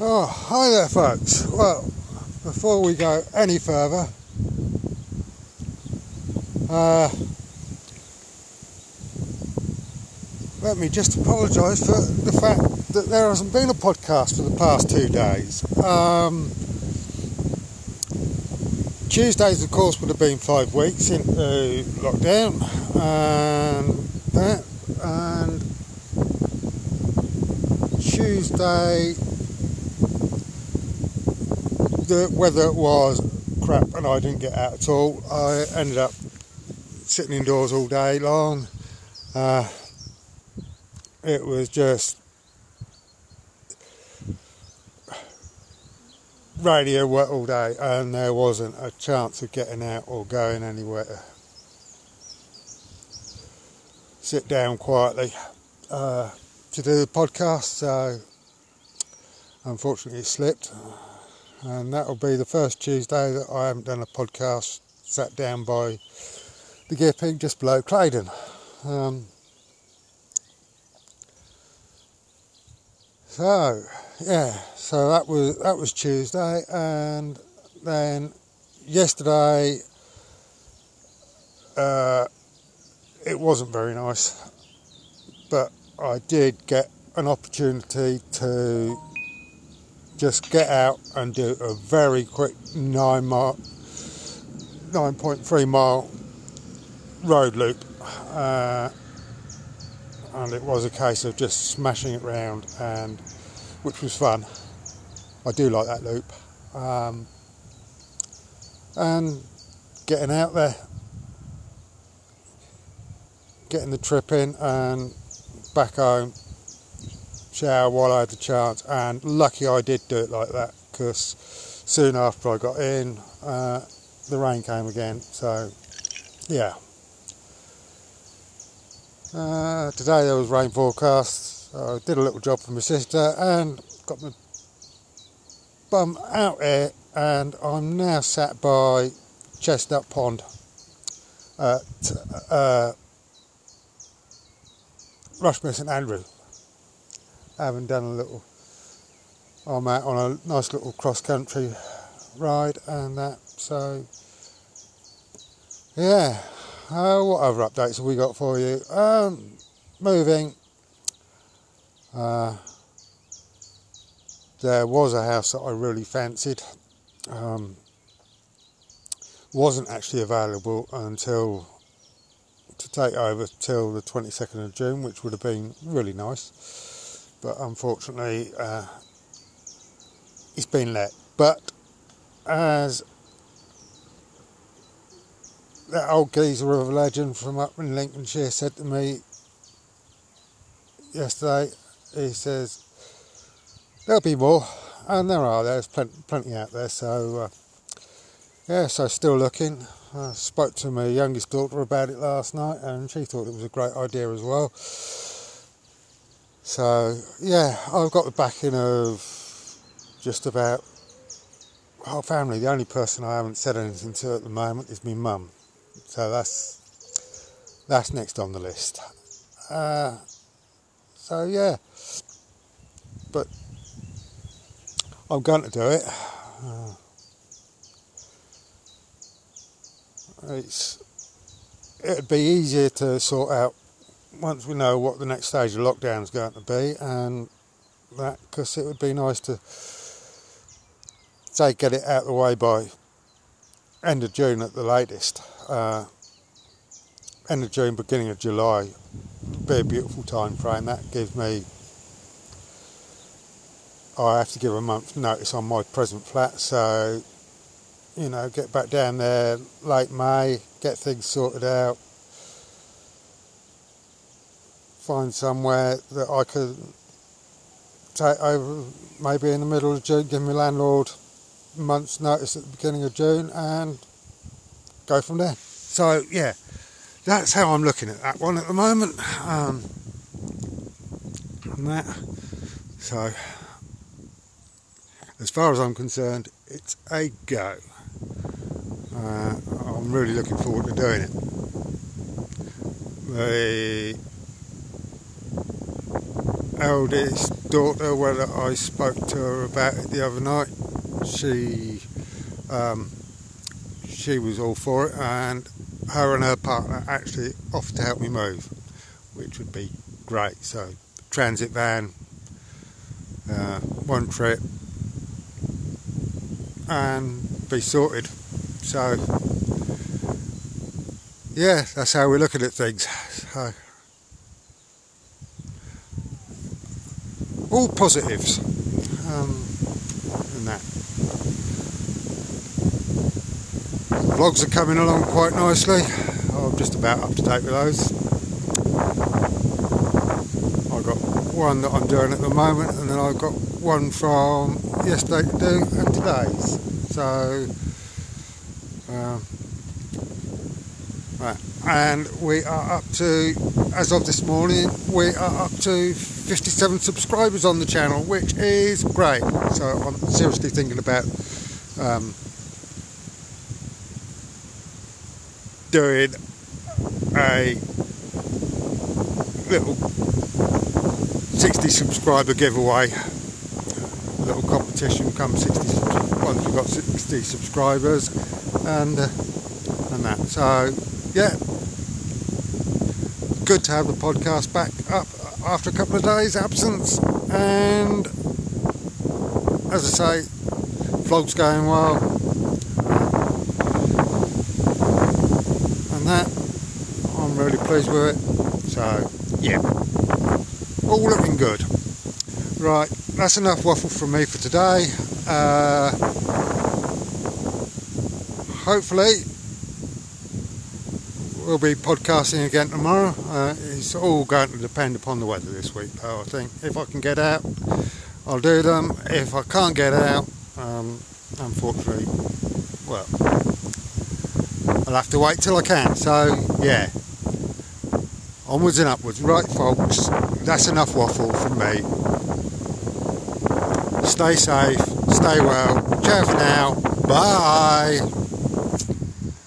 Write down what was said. Oh, hi there folks. Well, before we go any further, let me just apologise for the fact that there hasn't been a podcast for the past 2 days. Tuesdays, of course, would have been 5 weeks into lockdown and Tuesday, the weather was crap and I didn't get out at all. I ended up sitting indoors all day long. It was just radio wet all day and there wasn't a chance of getting out or going anywhere to sit down quietly to do the podcast, so unfortunately it slipped. And that'll be the first Tuesday that I haven't done a podcast sat down by the gear pig just below Claydon. So that was Tuesday, and then yesterday it wasn't very nice, but I did get an opportunity to just get out and do a very quick 9.3 mile road loop, and it was a case of just smashing it round, and which was fun. I do like that loop, and getting out there, getting the trip in and back home, shower while I had the chance, and lucky I did do it like that, because soon after I got in the rain came again, so yeah. Today there was rain forecasts, so I did a little job for my sister and got my bum out here, and I'm now sat by Chestnut Pond at Rushmere St Andrew. Having done a little, I'm out on a nice little cross country ride and that, so yeah. What other updates have we got for you? Moving, there was a house that I really fancied, wasn't actually available until to take over till the 22nd of June, which would have been really nice. But unfortunately, it's been let. But as that old geezer of a legend from up in Lincolnshire said to me yesterday, he says, there'll be more. And there are. There's plenty out there. So, so still looking. I spoke to my youngest daughter about it last night, and she thought it was a great idea as well. So, yeah, I've got the backing of just about the whole family. The only person I haven't said anything to at the moment is my mum. So that's next on the list. Yeah. But I'm going to do it. It'd be easier to sort out once we know what the next stage of lockdown is going to be, and that, because it would be nice to say get it out of the way by end of June at the latest. End of June, beginning of July would be a beautiful time frame. That gives me, I have to give a month's notice on my present flat, so you know, get back down there late May, get things sorted out, find somewhere that I could take over maybe in the middle of June, give my landlord a month's notice at the beginning of June and go from there. So yeah, that's how I'm looking at that one at the moment. And that, so as far as I'm concerned, it's a go. I'm really looking forward to doing it. The eldest daughter, that I spoke to her about it the other night, she was all for it, and her partner actually offered to help me move, which would be great. So transit van, one trip, and be sorted. So yeah, that's how we're looking at things. So, all positives and that. Vlogs are coming along quite nicely. I'm just about up to date with those. I've got one that I'm doing at the moment, and then I've got one from yesterday to do and today's. So, right. And we are up to, as of this morning, we are up to 57 subscribers on the channel, which is great. So I'm seriously thinking about doing a little 60 subscriber giveaway, a little competition come 60 once we've got 60 subscribers and that. So yeah, good to have the podcast back up after a couple of days absence, and as I say, vlog's going well and that. I'm really pleased with it, so yeah, all looking good. Right, that's enough waffle from me for today. Hopefully we'll be podcasting again tomorrow. It's all going to depend upon the weather this week though, I think. If I can get out, I'll do them. If I can't get out, unfortunately, well, I'll have to wait till I can. So yeah, onwards and upwards. Right folks, that's enough waffle from me. Stay safe, stay well, ciao for now, bye.